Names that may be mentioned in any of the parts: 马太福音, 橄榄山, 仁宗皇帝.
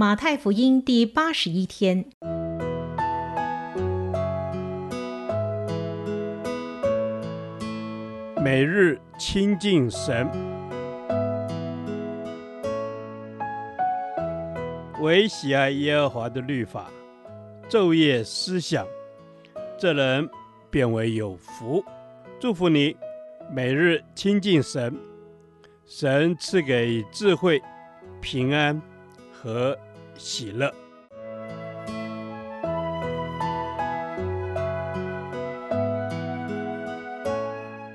马太福音第81天。每日亲近神，唯喜爱耶和华的律法，昼夜思想，这人便为有福。祝福你每日亲近神，神赐给智慧、平安和喜乐。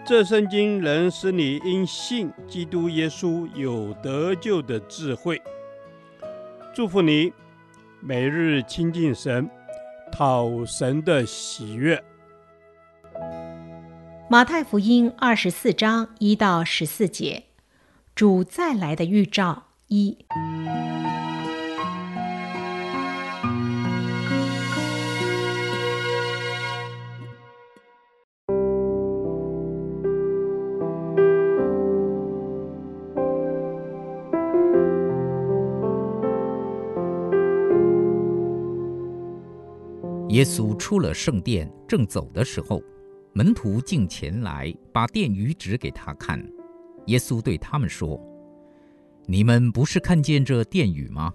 这圣经能使你因信基督耶稣有得救的智慧。祝福你每日亲近神，讨神的喜悦。马太福音24章1到14节，主再来的预兆1。耶稣出了圣殿，正走的时候，门徒进前来，把殿宇指给他看。耶稣对他们说：你们不是看见这殿宇吗？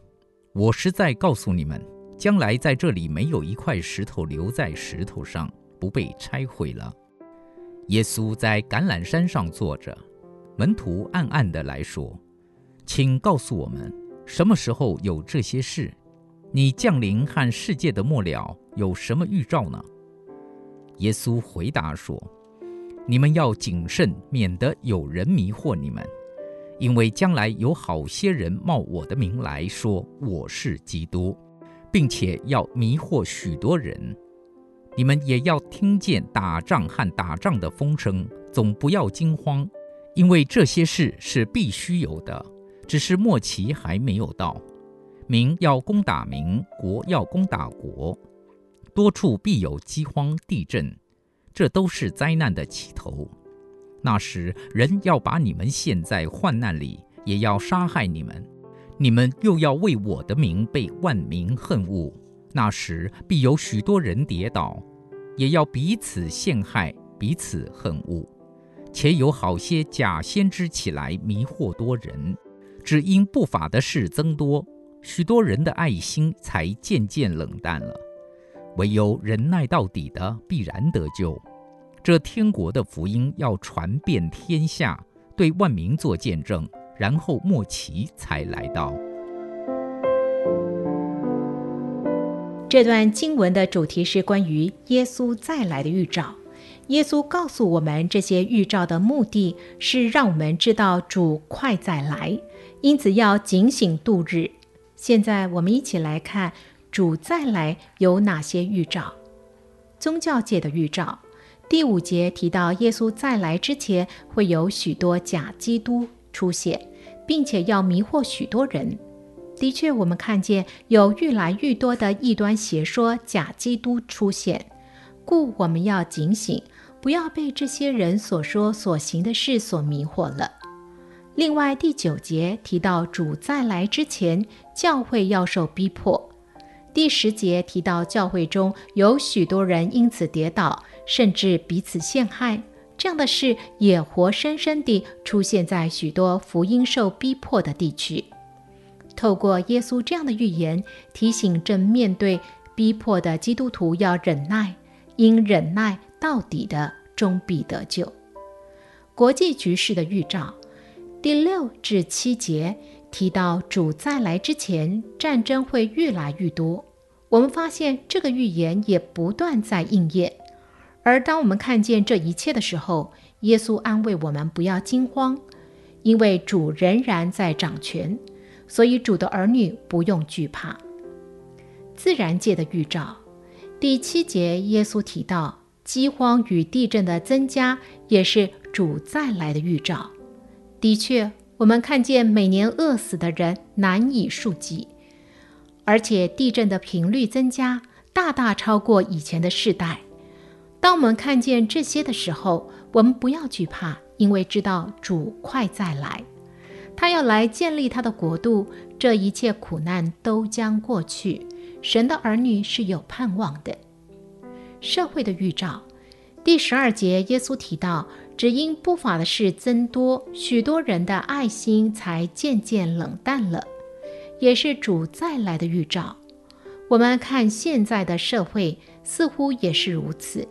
我实在告诉你们，将来在这里没有一块石头留在石头上，不被拆毁了。耶稣在橄榄山上坐着，门徒暗暗地来说：请告诉我们，什么时候有这些事？你降临和世界的末了有什么预兆呢？耶稣回答说：你们要谨慎，免得有人迷惑你们，因为将来有好些人冒我的名来说我是基督，并且要迷惑许多人。你们也要听见打仗和打仗的风声，总不要惊慌，因为这些事是必须有的，只是末期还没有到。民要攻打民，国要攻打国，多处必有饥荒、地震，这都是灾难的起头。那时，人要把你们陷在患难里，也要杀害你们。你们又要为我的名被万民恨恶。那时，必有许多人跌倒，也要彼此陷害，彼此恨恶。且有好些假先知起来迷惑多人，只因不法的事增多，许多人的爱心才渐渐冷淡了。唯有忍耐到底的必然得救。这天国的福音要传遍天下，对万民做见证，然后末期才来到。这段经文的主题是关于耶稣再来的预兆。耶稣告诉我们，这些预兆的目的是让我们知道主快再来，因此要警醒度日。现在我们一起来看主再来有哪些预兆。宗教界的预兆，第5节提到耶稣再来之前会有许多假基督出现，并且要迷惑许多人。的确，我们看见有愈来愈多的异端邪说假基督出现，故我们要警醒，不要被这些人所说所行的事所迷惑了。另外，第9节提到主再来之前，教会要受逼迫。第10节提到教会中有许多人因此跌倒，甚至彼此陷害，这样的事也活生生地出现在许多福音受逼迫的地区。透过耶稣这样的预言，提醒正面对逼迫的基督徒要忍耐，因忍耐到底的终必得救。国际局势的预兆，第6至7节提到主再来之前，战争会愈来愈多。我们发现这个预言也不断在应验。而当我们看见这一切的时候，耶稣安慰我们不要惊慌，因为主仍然在掌权，所以主的儿女不用惧怕。自然界的预兆，第7节耶稣提到饥荒与地震的增加也是主再来的预兆。的确，我们看见每年饿死的人难以数计，而且地震的频率增加，大大超过以前的世代。当我们看见这些的时候，我们不要惧怕，因为知道主快再来。他要来建立他的国度，这一切苦难都将过去。神的儿女是有盼望的。社会的预兆，第12节，耶稣提到，只因不法的事增多，许多人的爱心才渐渐冷淡了，也是主再来的预兆。我们看现在的社会，似乎也是如此，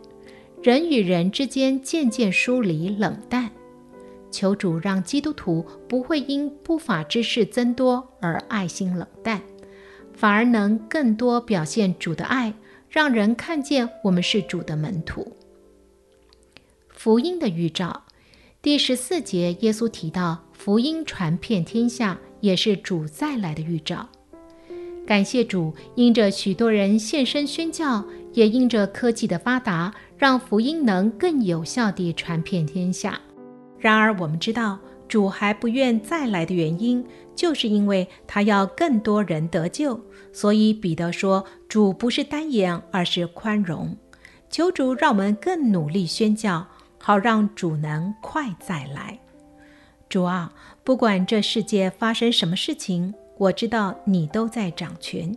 人与人之间渐渐疏离冷淡。求主让基督徒不会因不法之事增多而爱心冷淡，反而能更多表现主的爱，让人看见我们是主的门徒。福音的预兆，第14节，耶稣提到福音传遍天下，也是主再来的预兆。感谢主，因着许多人现身宣教，也因着科技的发达，让福音能更有效地传遍天下。然而我们知道，主还不愿再来的原因，就是因为他要更多人得救。所以彼得说，主不是单言，而是宽容。求主让我们更努力宣教，好让主能快再来。主啊，不管这世界发生什么事情，我知道你都在掌权。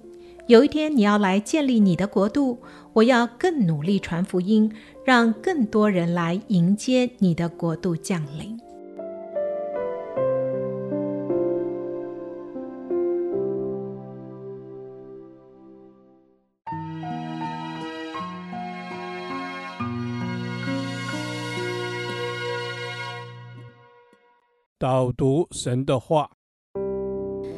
有一天你要来建立你的国度，我要更努力传福音，让更多人来迎接你的国度降临。导读神的话，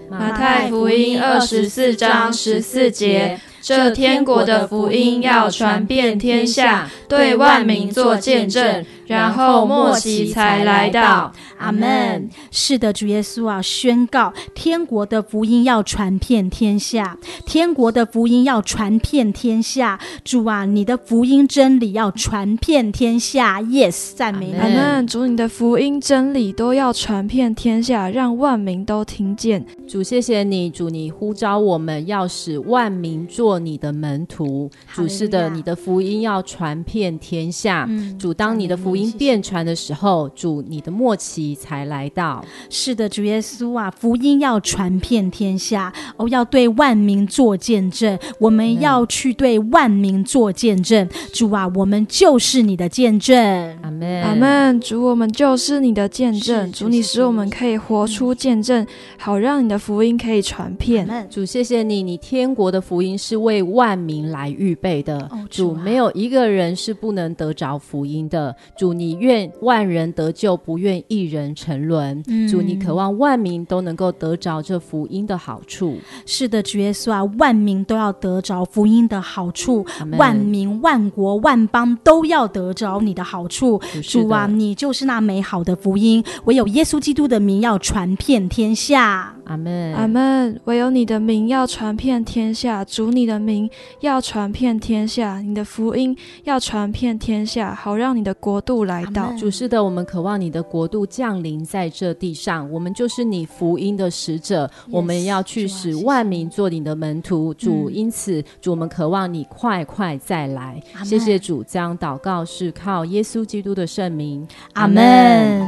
马太福音24章14节，这天国的福音要传遍天下，对万民做见证，然后末期才来到。阿们。是的，主耶稣啊，宣告天国的福音要传遍天下，天国的福音要传遍天下。主啊，你的福音真理要传遍天下。 Yes， 赞美你。阿们。主，你的福音真理都要传遍天下，让万民都听见。主，谢谢你，主，你呼召我们要使万民做你的门徒。主，是的，你的福音要传遍天下。主，当你的福音遍传的时候，主，你的末期才来到。是的，主耶稣啊，福音要传遍天下，要对万民做见证。我们要去对万民做见证。主啊，我们就是你的见证。阿们。阿们。主，我们就是你的见证。主，你使我们可以活出见证，好让你的福音可以传遍。主，谢谢你，你天国的福音是为万民来预备的。主，没有一个人是不能得着福音的。主，你愿万人得救，不愿一人沉沦。主，你渴望万民都能够得着这福音的好处。是的，主耶稣啊，万民都要得着福音的好处。万民、万国、万邦都要得着你的好处。主啊，你就是那美好的福音，唯有耶稣基督的名要传遍天下。阿们。阿们。唯有你的名要传遍天下。主，你的名要传遍天下，你的福音要传遍天下，好让你的国度来到。主，是的，我们渴望你的国度降临在这地上。我们就是你福音的使者，我们要去使万民做你的门徒。主，因此主，我们渴望你快快再来。谢谢主，这样祷告是靠耶稣基督的圣名。阿们。